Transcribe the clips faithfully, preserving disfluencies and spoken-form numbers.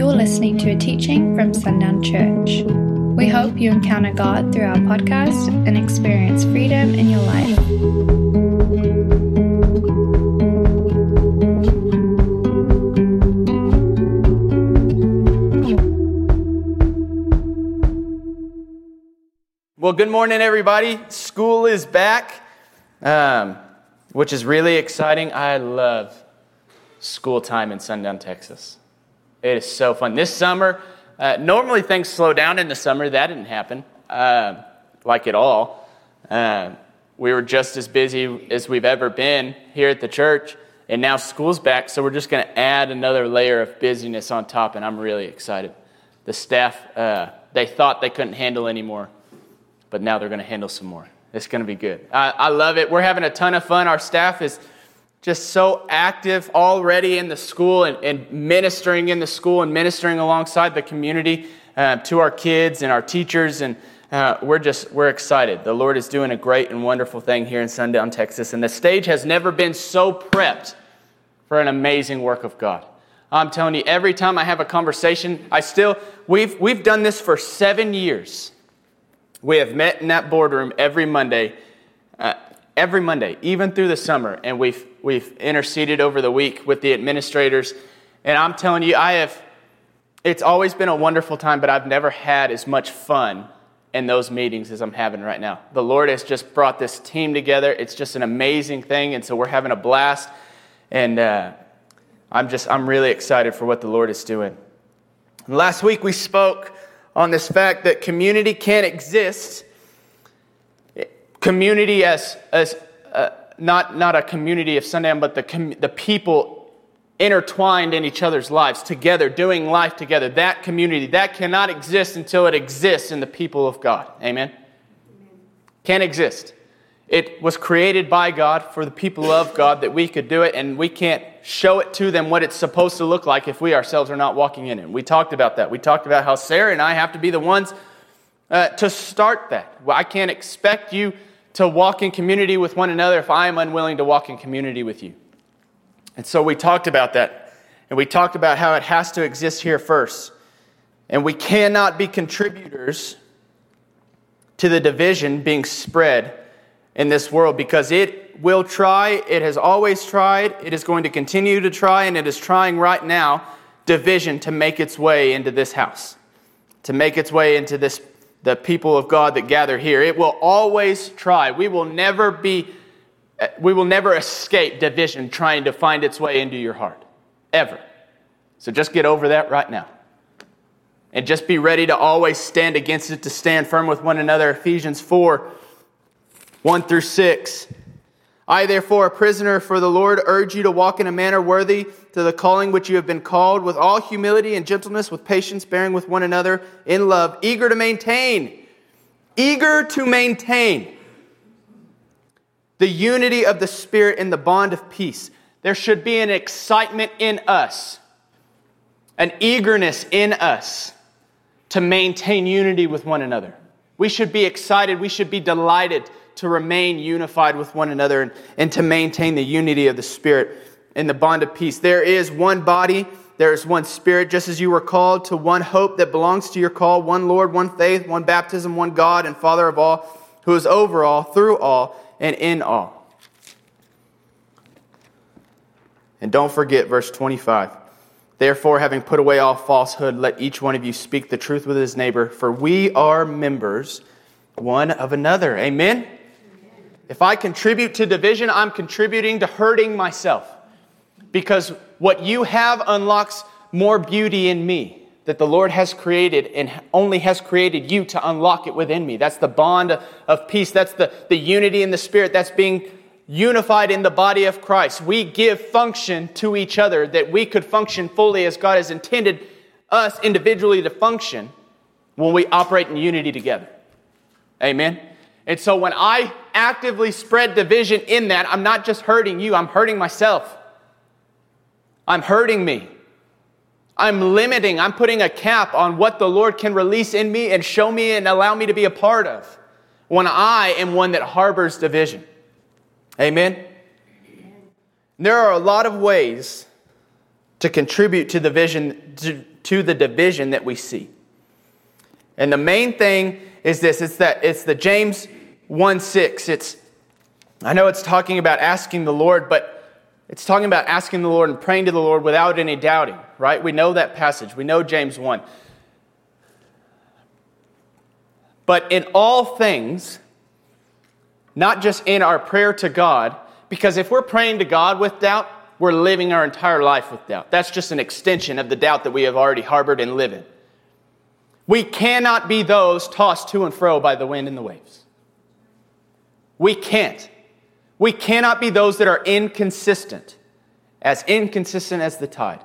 You're listening to a teaching from Sundown Church. We hope you encounter God through our podcast and experience freedom in your life. Well, good morning, everybody. School is back, um, which is really exciting. I love school time in Sundown, Texas. It is so fun. This summer, uh, normally things slow down in the summer. That didn't happen, uh, like at all. Uh, we were just as busy as we've ever been here at the church, and now school's back, so we're just going to add another layer of busyness on top, and I'm really excited. The staff, uh, they thought they couldn't handle any more, but now they're going to handle some more. It's going to be good. I, I love it. We're having a ton of fun. Our staff is just so active already in the school and, and ministering in the school and ministering alongside the community uh, to our kids and our teachers. And uh, we're just, we're excited. The Lord is doing a great and wonderful thing here in Sundown, Texas. And the stage has never been so prepped for an amazing work of God. I'm telling you, every time I have a conversation, I still, we've, we've done this for seven years. We have met in that boardroom every Monday, uh, every Monday, even through the summer. And we've, We've interceded over the week with the administrators, and I'm telling you, I have, it's always been a wonderful time, but I've never had as much fun in those meetings as I'm having right now. The Lord has just brought this team together. It's just an amazing thing, and so we're having a blast, and uh, I'm just, I'm really excited for what the Lord is doing. And last week, we spoke on this fact that community can't exist, community as, as, uh, Not not a community of Sundown, but the com- the people intertwined in each other's lives together, doing life together. That community, that cannot exist until it exists in the people of God. Amen? Amen. Can't exist. It was created by God for the people of God that we could do it, and we can't show it to them what it's supposed to look like if we ourselves are not walking in it. We talked about that. We talked about how Sarah and I have to be the ones uh, to start that. Well, I can't expect you to walk in community with one another if I am unwilling to walk in community with you. And so we talked about that. And we talked about how it has to exist here first. And we cannot be contributors to the division being spread in this world, because it will try, it has always tried, it is going to continue to try, and it is trying right now, division to make its way into this house, to make its way into this the people of God that gather here. It will always try. We will never be, we will never escape division trying to find its way into your heart, ever. So just get over that right now. And just be ready to always stand against it, to stand firm with one another. Ephesians four, one through six. I, therefore, a prisoner for the Lord, urge you to walk in a manner worthy to the calling which you have been called, with all humility and gentleness, with patience, bearing with one another in love, eager to maintain, eager to maintain the unity of the Spirit in the bond of peace. There should be an excitement in us, an eagerness in us to maintain unity with one another. We should be excited. We should be delighted to remain unified with one another and, and to maintain the unity of the Spirit in the bond of peace. There is one body, there is one Spirit, just as you were called to one hope that belongs to your call, one Lord, one faith, one baptism, one God and Father of all, who is over all, through all, and in all. And don't forget verse twenty-five. Therefore, having put away all falsehood, let each one of you speak the truth with his neighbor, for we are members one of another. Amen? If I contribute to division, I'm contributing to hurting myself, because what you have unlocks more beauty in me that the Lord has created, and only has created you to unlock it within me. That's the bond of peace. That's the, the unity in the Spirit. That's being unified in the body of Christ. We give function to each other that we could function fully as God has intended us individually to function when we operate in unity together. Amen? And so when I actively spread division in that, I'm not just hurting you, I'm hurting myself. I'm hurting me. I'm limiting, I'm putting a cap on what the Lord can release in me and show me and allow me to be a part of when I am one that harbors division. Amen? There are a lot of ways to contribute to division, to, to the division that we see. And the main thing is this. It's that it's the James one six. It's, I know it's talking about asking the Lord, but it's talking about asking the Lord and praying to the Lord without any doubting, right? We know that passage. We know James one. But in all things, not just in our prayer to God, because if we're praying to God with doubt, we're living our entire life with doubt. That's just an extension of the doubt that we have already harbored and live in. We cannot be those tossed to and fro by the wind and the waves. We can't. We cannot be those that are inconsistent, as inconsistent as the tide.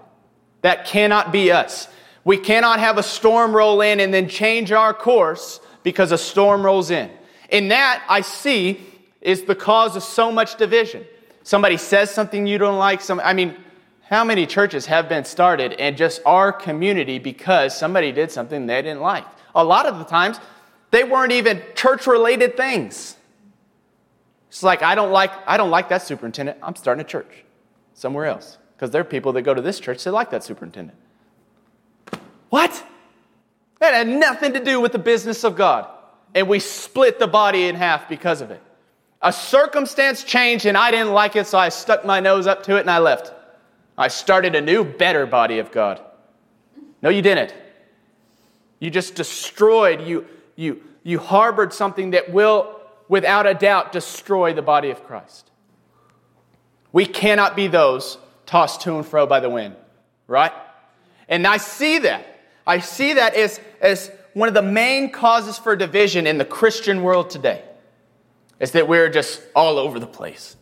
That cannot be us. We cannot have a storm roll in and then change our course because a storm rolls in. And that, I see, is the cause of so much division. Somebody says something you don't like. Some, I mean, how many churches have been started in just our community because somebody did something they didn't like? A lot of the times, they weren't even church-related things. It's like, I don't like I don't like that superintendent. I'm starting a church somewhere else. Because there are people that go to this church that like that superintendent. What? That had nothing to do with the business of God. And we split the body in half because of it. A circumstance changed and I didn't like it, so I stuck my nose up to it and I left. I started a new, better body of God. No, you didn't. You just destroyed, you, you, you harbored something that will, without a doubt, destroy the body of Christ. We cannot be those tossed to and fro by the wind, right? And I see that. I see that as, as one of the main causes for division in the Christian world today, is that we're just all over the place.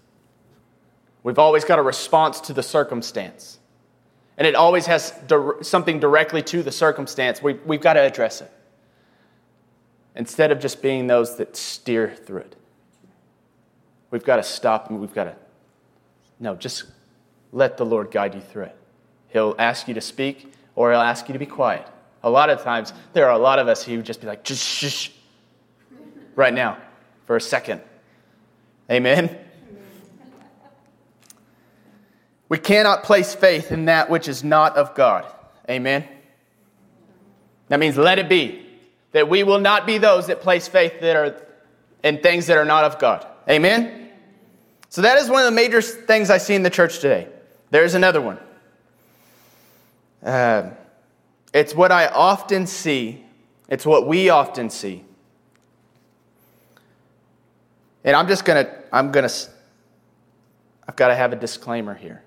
We've always got a response to the circumstance. And it always has dir- something directly to the circumstance. We, we've got to address it, instead of just being those that steer through it. We've got to stop and we've got to, no, just let the Lord guide you through it. He'll ask you to speak or He'll ask you to be quiet. A lot of times, there are a lot of us who just be like, shh, shh, shh, right now, for a second. Amen? We cannot place faith in that which is not of God. Amen? That means let it be. That we will not be those that place faith that are in things that are not of God. Amen? So that is one of the major things I see in the church today. There's another one. Uh, it's what I often see. It's what we often see. And I'm just going to, I'm going to, I've got to have a disclaimer here.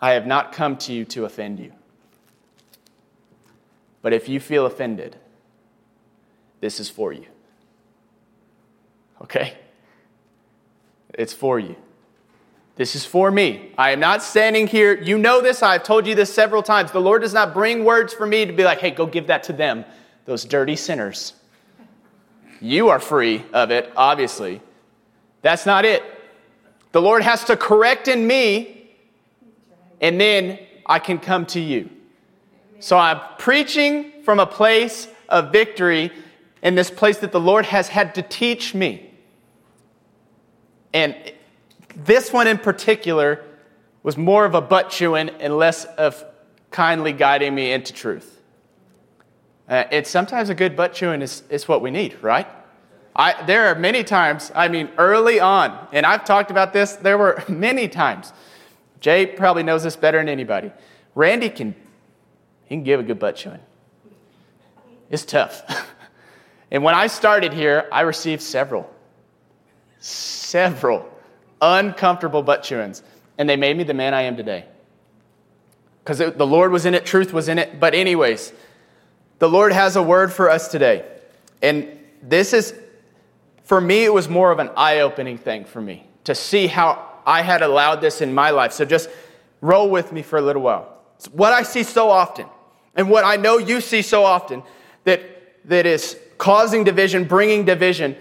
I have not come to you to offend you. But if you feel offended, this is for you. Okay? It's for you. This is for me. I am not standing here. You know this. I've told you this several times. The Lord does not bring words for me to be like, hey, go give that to them, those dirty sinners. You are free of it, obviously. That's not it. The Lord has to correct in me, and then I can come to you. So I'm preaching from a place of victory in this place that the Lord has had to teach me. And this one in particular was more of a butt-chewing and less of kindly guiding me into truth. Uh, it's sometimes a good butt-chewing is, is what we need, right? I, there are many times, I mean, early on, and I've talked about this, there were many times. Jay probably knows this better than anybody. Randy can... He can give a good butt chewing. It's tough. And when I started here, I received several, several uncomfortable butt chewings. And they made me the man I am today. Because the Lord was in it, truth was in it. But anyways, the Lord has a word for us today. And this is, for me, it was more of an eye-opening thing for me to see how I had allowed this in my life. So just roll with me for a little while. It's what I see so often. And what I know you see so often that, that is causing division, bringing division,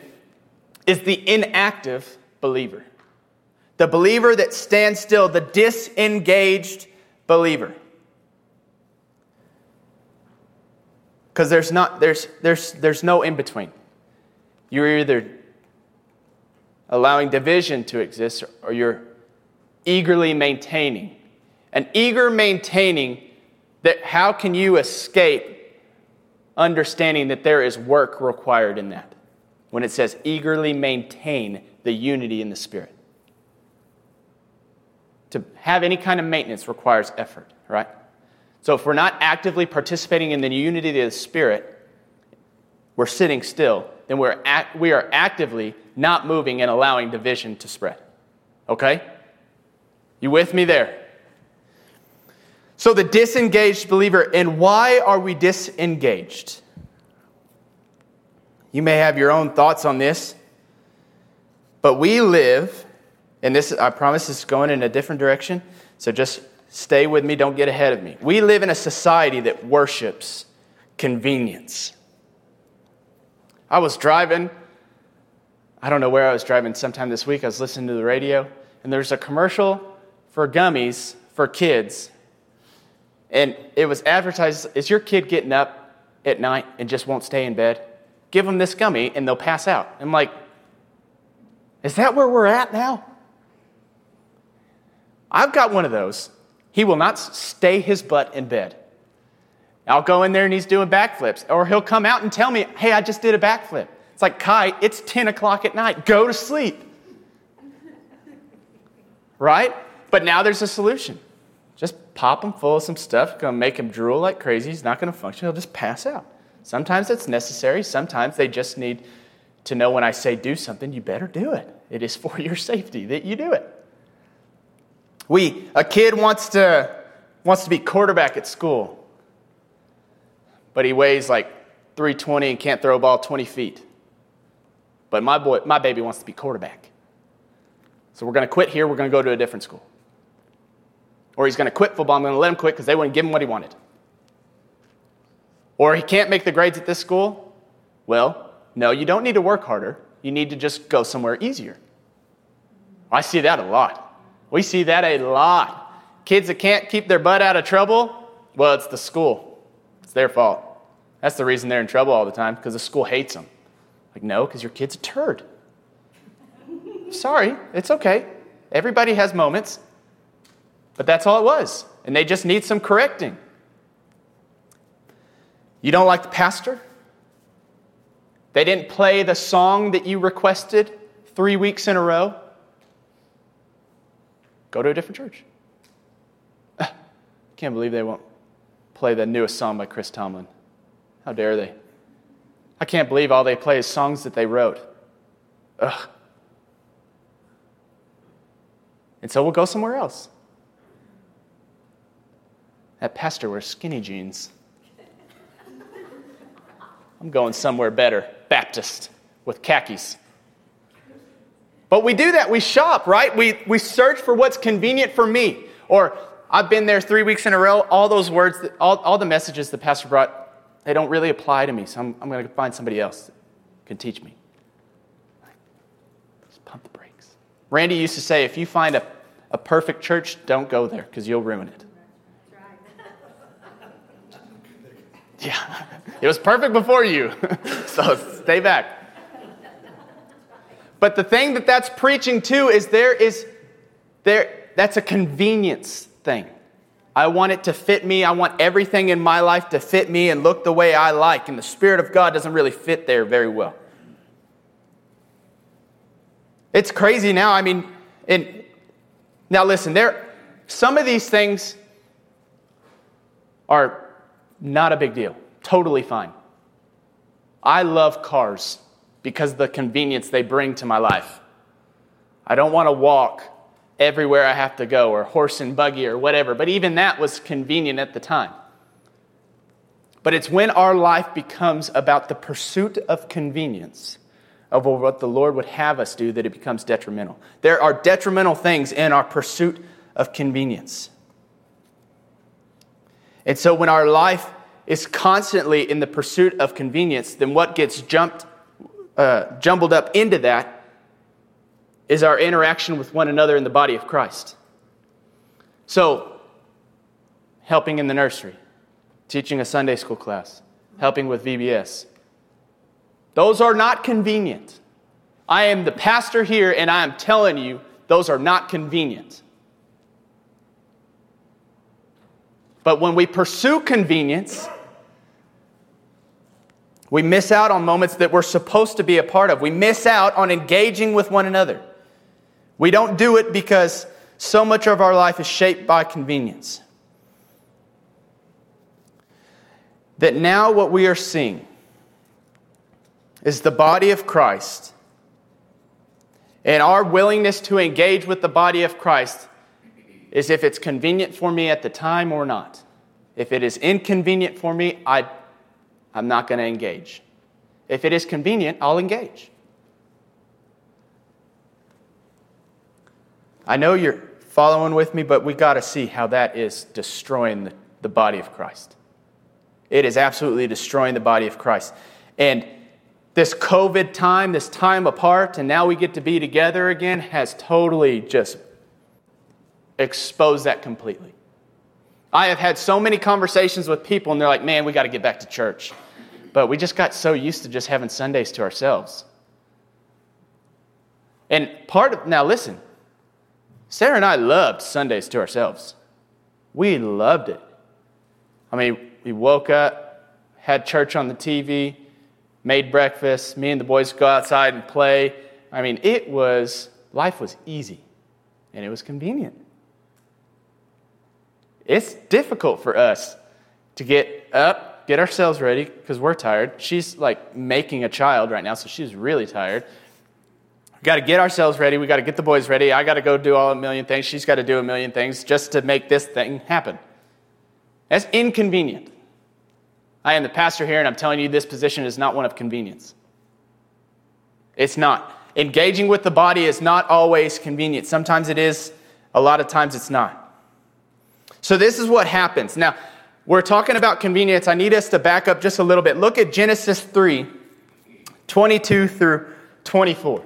is the inactive believer. The believer that stands still, the disengaged believer. Because there's not there's there's there's no in between. You're either allowing division to exist or you're eagerly maintaining an eager maintaining that how can you escape understanding that there is work required in that when it says eagerly maintain the unity in the Spirit. To have any kind of maintenance requires effort, right? So if we're not actively participating in the unity of the Spirit, we're sitting still, then we're act, we are actively not moving and allowing division to spread. Okay? You with me there? So the disengaged believer, and why are we disengaged? You may have your own thoughts on this, but we live, and this, I promise this is going in a different direction, so just stay with me, don't get ahead of me. We live in a society that worships convenience. I was driving, I don't know where I was driving sometime this week, I was listening to the radio, and there's a commercial for gummies for kids. And it was advertised, is your kid getting up at night and just won't stay in bed? Give them this gummy and they'll pass out. I'm like, is that where we're at now? I've got one of those. He will not stay his butt in bed. I'll go in there and he's doing backflips. Or he'll come out and tell me, hey, I just did a backflip. It's like, Kai, it's ten o'clock at night. Go to sleep. Right? But now there's a solution. Just pop him full of some stuff, going to make him drool like crazy. He's not going to function. He'll just pass out. Sometimes it's necessary. Sometimes they just need to know when I say do something, you better do it. It is for your safety that you do it. We, a kid wants to wants to be quarterback at school, but he weighs like three twenty and can't throw a ball twenty feet. But my boy, my baby wants to be quarterback. So we're going to quit here. We're going to go to a different school. Or he's going to quit football. I'm going to let him quit because they wouldn't give him what he wanted. Or he can't make the grades at this school. Well, no, you don't need to work harder. You need to just go somewhere easier. I see that a lot. We see that a lot. Kids that can't keep their butt out of trouble, well, it's the school. It's their fault. That's the reason they're in trouble all the time, because the school hates them. Like, no, because your kid's a turd. Sorry, it's okay. Everybody has moments. But that's all it was. And they just need some correcting. You don't like the pastor? They didn't play the song that you requested three weeks in a row? Go to a different church. Uh, can't believe they won't play the newest song by Chris Tomlin. How dare they? I can't believe all they play is songs that they wrote. Ugh. And so we'll go somewhere else. That pastor wears skinny jeans. I'm going somewhere better, Baptist, with khakis. But we do that. We shop, right? We we search for what's convenient for me. Or I've been there three weeks in a row. All those words, that, all, all the messages the pastor brought, they don't really apply to me. So I'm, I'm going to find somebody else that can teach me. Just pump the brakes. Randy used to say, if you find a, a perfect church, don't go there because you'll ruin it. Yeah, it was perfect before you, so stay back. But the thing that that's preaching to is there is, there that's a convenience thing. I want it to fit me. I want everything in my life to fit me and look the way I like, and the Spirit of God doesn't really fit there very well. It's crazy now. I mean, and now listen, there some of these things are not a big deal. Totally fine. I love cars because of the convenience they bring to my life. I don't want to walk everywhere I have to go or horse and buggy or whatever, but even that was convenient at the time. But it's when our life becomes about the pursuit of convenience of what the Lord would have us do that it becomes detrimental. There are detrimental things in our pursuit of convenience. And so when our life is constantly in the pursuit of convenience, then what gets jumped, uh, jumbled up into that is our interaction with one another in the body of Christ. So, helping in the nursery, teaching a Sunday school class, helping with V B S. Those are not convenient. I am the pastor here, and I am telling you, those are not convenient. But when we pursue convenience, we miss out on moments that we're supposed to be a part of. We miss out on engaging with one another. We don't do it because so much of our life is shaped by convenience. That now what we are seeing is the body of Christ, and our willingness to engage with the body of Christ is if it's convenient for me at the time or not. If it is inconvenient for me, I, I'm not going to engage. If it is convenient, I'll engage. I know you're following with me, but we got to see how that is destroying the, the body of Christ. It is absolutely destroying the body of Christ. And this COVID time, this time apart, and now we get to be together again, has totally just exposed that completely. I have had so many conversations with people, and they're like, man, we got to get back to church. But we just got so used to just having Sundays to ourselves. And part of, now listen, Sarah and I loved Sundays to ourselves. We loved it. I mean, we woke up, had church on the T V, made breakfast. Me and the boys go outside and play. I mean, it was, life was easy, and it was convenient. It's difficult for us to get up, get ourselves ready, because we're tired. She's like making a child right now, so she's really tired. We've got to get ourselves ready. We've got to get the boys ready. I got to go do all a million things. She's got to do a million things just to make this thing happen. That's inconvenient. I am the pastor here, and I'm telling you this position is not one of convenience. It's not. Engaging with the body is not always convenient. Sometimes it is. A lot of times it's not. So this is what happens. Now, we're talking about convenience. I need us to back up just a little bit. Look at Genesis three, twenty-two through twenty-four.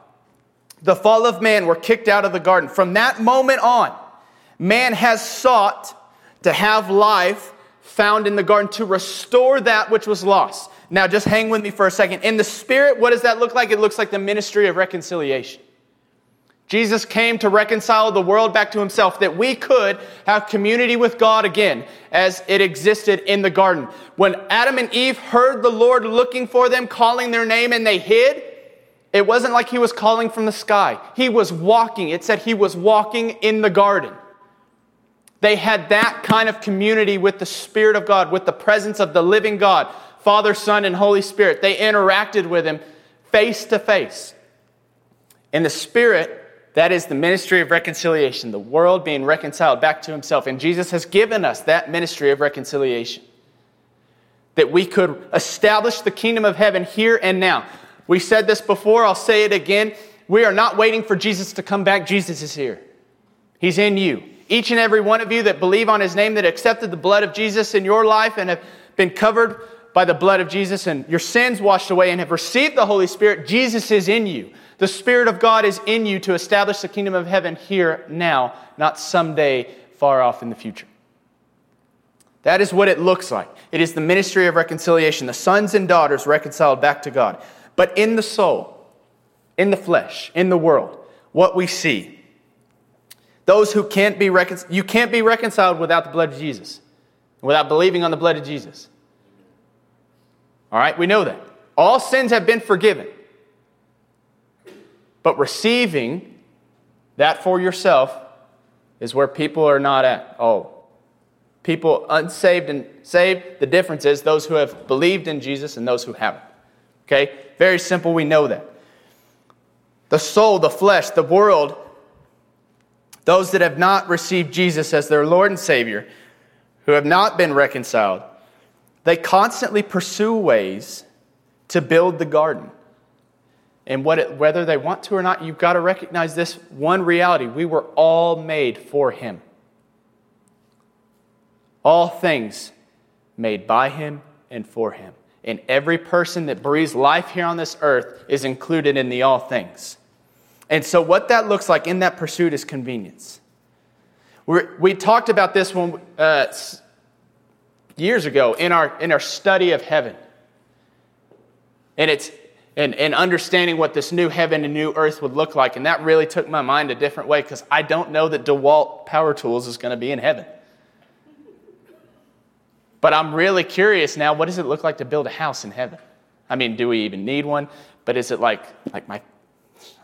The fall of man were kicked out of the garden. From that moment on, man has sought to have life found in the garden, to restore that which was lost. Now just hang with me for a second. In the Spirit, what does that look like? It looks like the ministry of reconciliation. Jesus came to reconcile the world back to himself, that we could have community with God again as it existed in the garden. When Adam and Eve heard the Lord looking for them, calling their name, and they hid, it wasn't like he was calling from the sky. He was walking. It said he was walking in the garden. They had that kind of community with the Spirit of God, with the presence of the living God, Father, Son, and Holy Spirit. They interacted with him face to face. In the Spirit, that is the ministry of reconciliation, the world being reconciled back to himself. And Jesus has given us that ministry of reconciliation, that we could establish the kingdom of heaven here and now. We said this before, I'll say it again. We are not waiting for Jesus to come back. Jesus is here. He's in you. Each and every one of you that believe on his name, that accepted the blood of Jesus in your life and have been covered by the blood of Jesus and your sins washed away and have received the Holy Spirit, Jesus is in you. The Spirit of God is in you to establish the kingdom of heaven here now, not someday far off in the future. That is what it looks like. It is the ministry of reconciliation, the sons and daughters reconciled back to God. But in the soul, in the flesh, in the world, what we see, those who can't be reconciled, you can't be reconciled without the blood of Jesus, without believing on the blood of Jesus. All right, we know that. All sins have been forgiven. But receiving that for yourself is where people are not at. Oh, people unsaved and saved, the difference is those who have believed in Jesus and those who haven't. Okay, very simple, we know that. The soul, the flesh, the world, those that have not received Jesus as their Lord and Savior, who have not been reconciled, they constantly pursue ways to build the garden. And what it, whether they want to or not, you've got to recognize this one reality. We were all made for him. all things made by him and for him. And every person that breathes life here on this earth is included in the all things. And so what that looks like in that pursuit is convenience. We're, we talked about this when, uh, years ago in our in our study of heaven. And it's and, and understanding what this new heaven and new earth would look like. And that really took my mind a different way because I don't know that DeWalt Power Tools is going to be in heaven. But I'm really curious now, what does it look like to build a house in heaven? I mean, do we even need one? But is it like like my,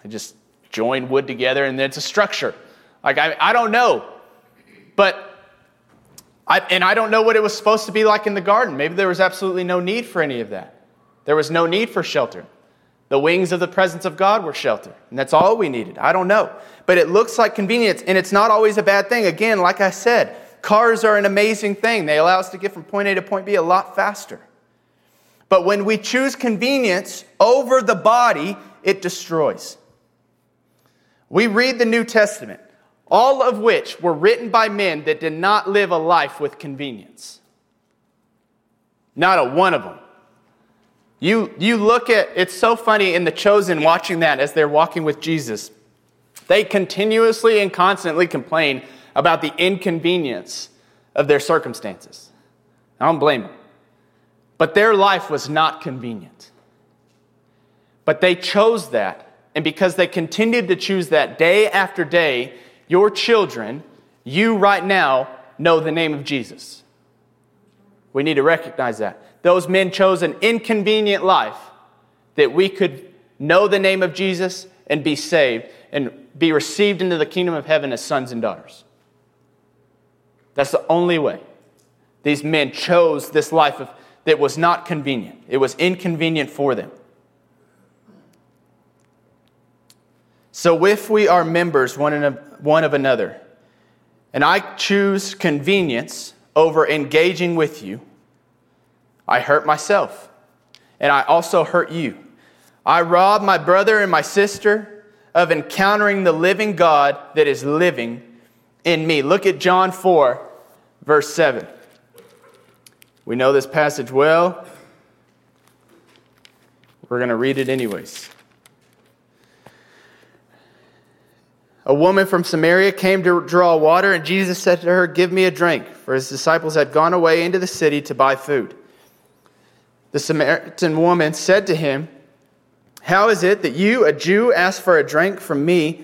I just join wood together and it's a structure? Like, I, I don't know. But, I and I don't know what it was supposed to be like in the garden. Maybe there was absolutely no need for any of that. There was no need for shelter. The wings of the presence of God were shelter. And that's all we needed. I don't know. But it looks like convenience, and it's not always a bad thing. Again, like I said, cars are an amazing thing. They allow us to get from point A to point B a lot faster. But when we choose convenience over the body, it destroys. We read the New Testament, all of which were written by men that did not live a life with convenience. Not a one of them. You, you look at, it's so funny in The Chosen watching that as they're walking with Jesus. They continuously and constantly complain about the inconvenience of their circumstances. I don't blame them. But their life was not convenient. But they chose that. And because they continued to choose that day after day, your children, you right now, know the name of Jesus. We need to recognize that. Those men chose an inconvenient life that we could know the name of Jesus and be saved and be received into the kingdom of heaven as sons and daughters. That's the only way. These men chose this life of, that was not convenient. It was inconvenient for them. So if we are members one, in a, one of another, and I choose convenience over engaging with you, I hurt myself, and I also hurt you. I rob my brother and my sister of encountering the living God that is living in me. Look at John four, verse seven. We know this passage well. We're going to read it anyways. A woman from Samaria came to draw water, and Jesus said to her, "Give me a drink," for his disciples had gone away into the city to buy food. The Samaritan woman said to him, "How is it that you, a Jew, ask for a drink from me,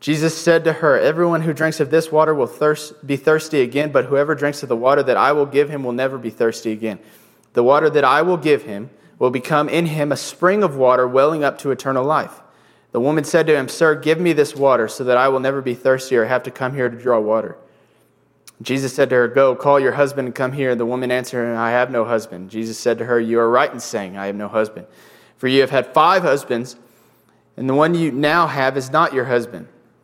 Jesus said to her, "Everyone who drinks of this water will thirst, be thirsty again, but whoever drinks of the water that I will give him will never be thirsty again. The water that I will give him will become in him a spring of water welling up to eternal life." The woman said to him, "Sir, give me this water so that I will never be thirsty or have to come here to draw water." Jesus said to her, "Go, call your husband and come here." The woman answered, "I have no husband." Jesus said to her, "You are right in saying, 'I have no husband,' for you have had five husbands, and the one you now have is not your husband.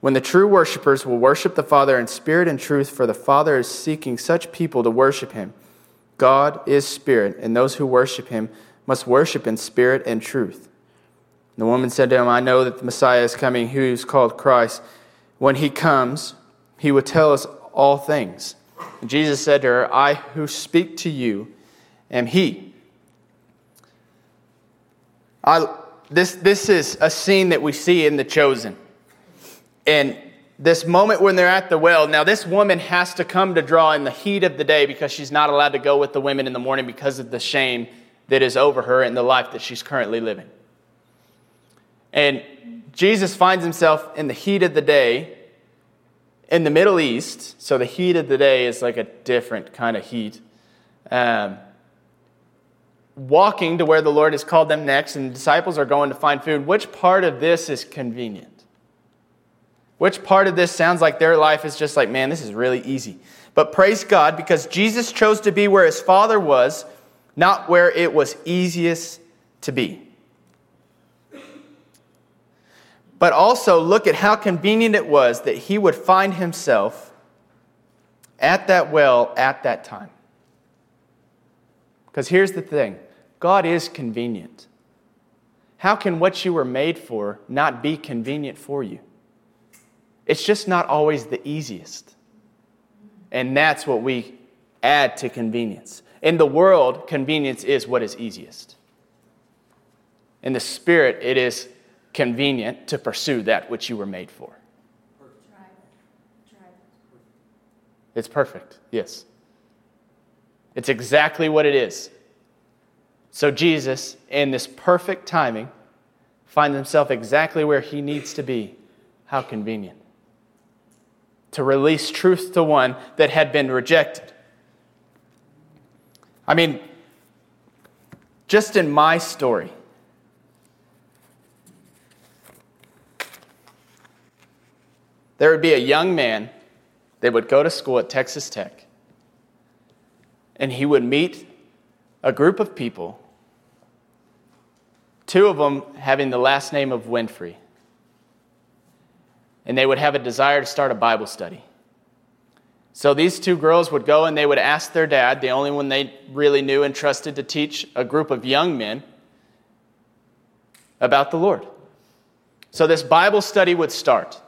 when the true worshipers will worship the Father in spirit and truth, for the Father is seeking such people to worship him. God is spirit, and those who worship him must worship in spirit and truth." And the woman said to him, "I know that the Messiah is coming, who is called Christ. When he comes, he will tell us all things." And Jesus said to her, "I who speak to you am he." I, this, this is a scene that we see in The Chosen. And this moment when they're at the well, now this woman has to come to draw in the heat of the day because she's not allowed to go with the women in the morning because of the shame that is over her and the life that she's currently living. And Jesus finds himself in the heat of the day in the Middle East. So the heat of the day is like a different kind of heat. Um, walking to where the Lord has called them next, and the disciples are going to find food. Which part of this is convenient? Which part of this sounds like their life is just like, man, this is really easy. But praise God, because Jesus chose to be where his Father was, not where it was easiest to be. But also, look at how convenient it was that he would find himself at that well at that time. Because here's the thing. God is convenient. How can what you were made for not be convenient for you? It's just not always the easiest. And that's what we add to convenience. In the world, convenience is what is easiest. In the Spirit, it is convenient to pursue that which you were made for. It's perfect, yes. It's exactly what it is. So Jesus, in this perfect timing, finds himself exactly where he needs to be. How convenient. To release truth to one that had been rejected. I mean, just in my story, there would be a young man that would go to school at Texas Tech, and he would meet a group of people, two of them having the last name of Winfrey, and they would have a desire to start a Bible study. So these two girls would go and they would ask their dad, the only one they really knew and trusted to teach a group of young men about the Lord. So this Bible study would start.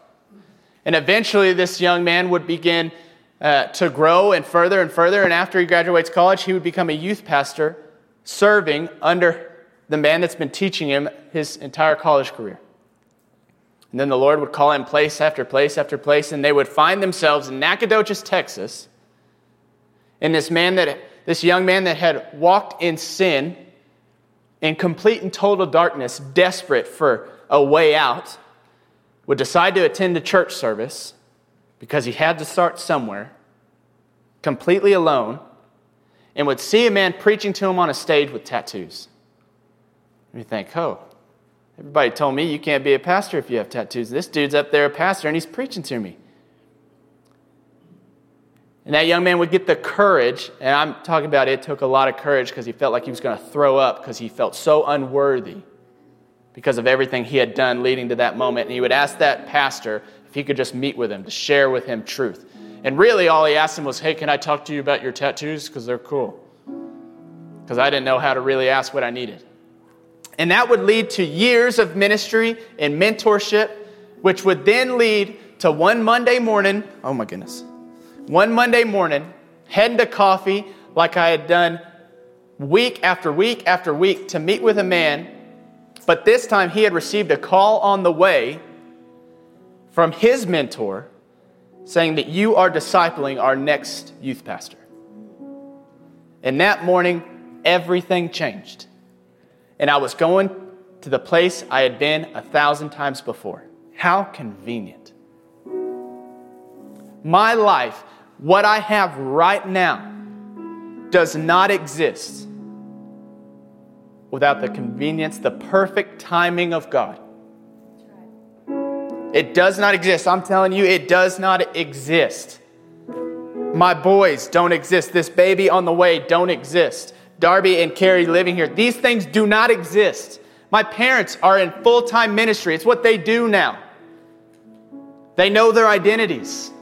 And eventually this young man would begin uh, to grow and further and further. And after he graduates college, he would become a youth pastor serving under the man that's been teaching him his entire college career. And then the Lord would call him place after place after place, and they would find themselves in Nacogdoches, Texas. And this man that, this young man that had walked in sin, in complete and total darkness, desperate for a way out, would decide to attend a church service because he had to start somewhere, completely alone, and would see a man preaching to him on a stage with tattoos. And he'd think, oh, everybody told me you can't be a pastor if you have tattoos. This dude's up there a pastor, and he's preaching to me. And that young man would get the courage, and I'm talking about it took a lot of courage because he felt like he was going to throw up because he felt so unworthy because of everything he had done leading to that moment. And he would ask that pastor if he could just meet with him, to share with him truth. And really all he asked him was, hey, can I talk to you about your tattoos? Because they're cool. Because I didn't know how to really ask what I needed. And that would lead to years of ministry and mentorship, which would then lead to one Monday morning, oh my goodness, one Monday morning, heading to coffee like I had done week after week after week to meet with a man. But this time he had received a call on the way from his mentor saying that you are discipling our next youth pastor. And that morning, everything changed. And I was going to the place I had been a thousand times before. How convenient. My life, what I have right now, does not exist without the convenience, the perfect timing of God. It does not exist. I'm telling you, it does not exist. My boys don't exist. This baby on the way don't exist. Darby and Carrie living here. These things do not exist. My parents are in full-time ministry. It's what they do now. They know their identities.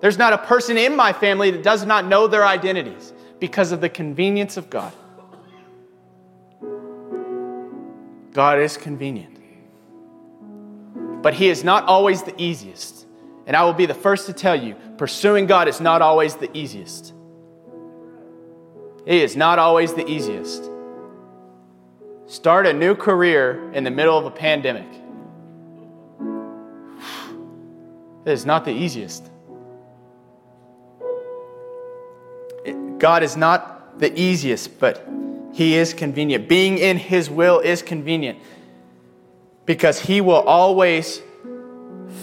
There's not a person in my family that does not know their identities because of the convenience of God. God is convenient. But he is not always the easiest. And I will be the first to tell you, pursuing God is not always the easiest. It is not always the easiest. Start a new career in the middle of a pandemic. It is not the easiest. It, God is not the easiest, but he is convenient. Being in his will is convenient. because he will always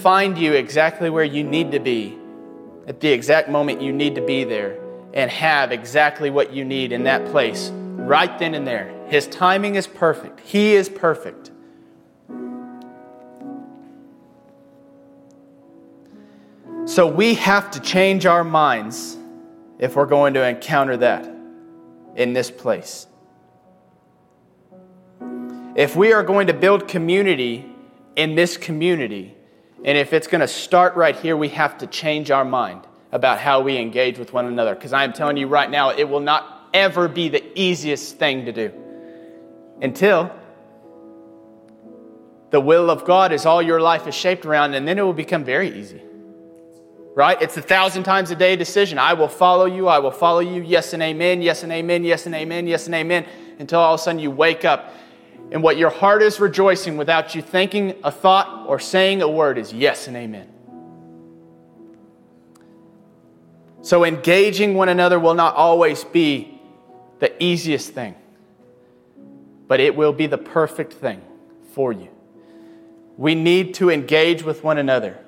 find you exactly where you need to be at the exact moment you need to be there and have exactly what you need in that place right then and there. His timing is perfect. He is perfect. So we have to change our minds if we're going to encounter that in this place. If we are going to build community in this community, and if it's going to start right here, we have to change our mind about how we engage with one another. Because I am telling you right now, it will not ever be the easiest thing to do until the will of God is all your life is shaped around, and then it will become very easy. Right? It's a thousand times a day decision. I will follow you. I will follow you. Yes and amen. Yes and amen. Yes and amen. Yes and amen. Until all of a sudden you wake up and what your heart is rejoicing without you thinking a thought or saying a word is yes and amen. So engaging one another will not always be the easiest thing, but it will be the perfect thing for you. We need to engage with one another.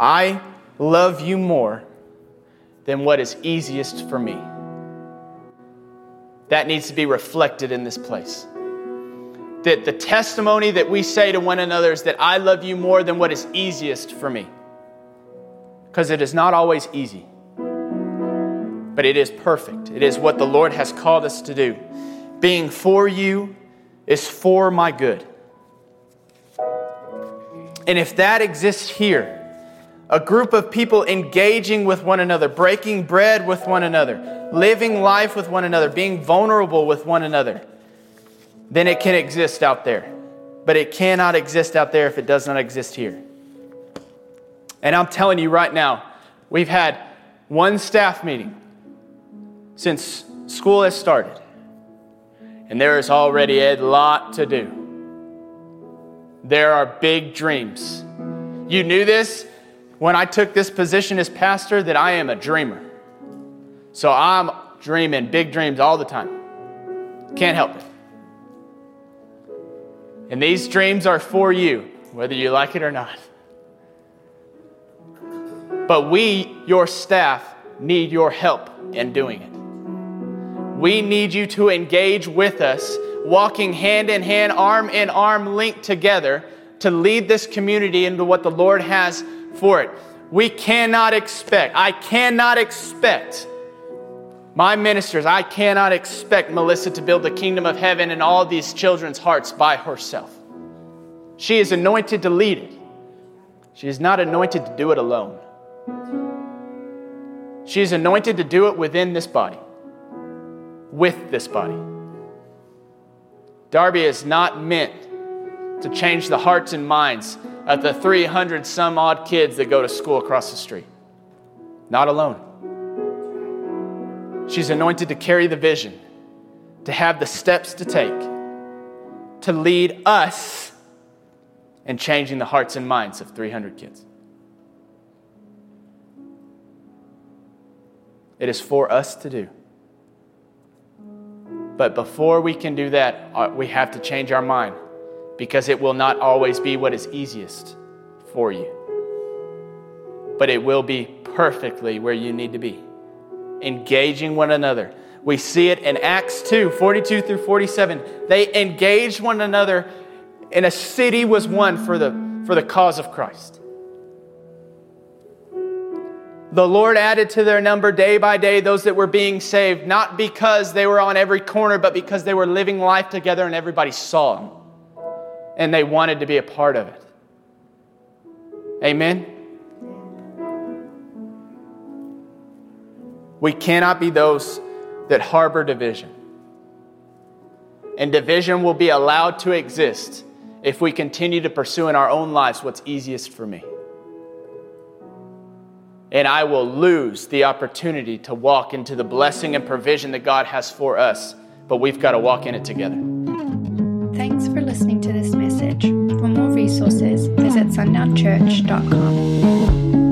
I love you more than what is easiest for me. That needs to be reflected in this place. That the testimony that we say to one another is that I love you more than what is easiest for me. Because it is not always easy. But it is perfect. It is what the Lord has called us to do. Being for you is for my good. And if that exists here, a group of people engaging with one another, breaking bread with one another, living life with one another, being vulnerable with one another, then it can exist out there. But it cannot exist out there if it does not exist here. And I'm telling you right now, we've had one staff meeting since school has started. And there is already a lot to do. There are big dreams. You knew this? When I took this position as pastor, that I am a dreamer. So I'm dreaming big dreams all the time. Can't help it. And these dreams are for you, whether you like it or not. But we, your staff, need your help in doing it. We need you to engage with us, walking hand in hand, arm in arm, linked together, to lead this community into what the Lord has for it. We cannot expect, I cannot expect my ministers, I cannot expect Melissa to build the kingdom of heaven in all these children's hearts by herself. She is anointed to lead it. She is not anointed to do it alone. She is anointed to do it within this body, with this body. Darby is not meant to change the hearts and minds of the three hundred some odd kids that go to school across the street. Not alone. She's anointed to carry the vision, to have the steps to take, to lead us in changing the hearts and minds of three hundred kids. It is for us to do. But before we can do that, we have to change our mind, because it will not always be what is easiest for you. But it will be perfectly where you need to be, engaging one another. We see it in Acts two, forty-two through forty-seven. They engaged one another, and a city was won for the, for the cause of Christ. The Lord added to their number day by day those that were being saved, not because they were on every corner, but because they were living life together and everybody saw them. And they wanted to be a part of it. Amen? We cannot be those that harbor division. And division will be allowed to exist if we continue to pursue in our own lives what's easiest for me. And I will lose the opportunity to walk into the blessing and provision that God has for us. But we've got to walk in it together. Thanks for listening to this message. For more resources, visit sundown church dot com.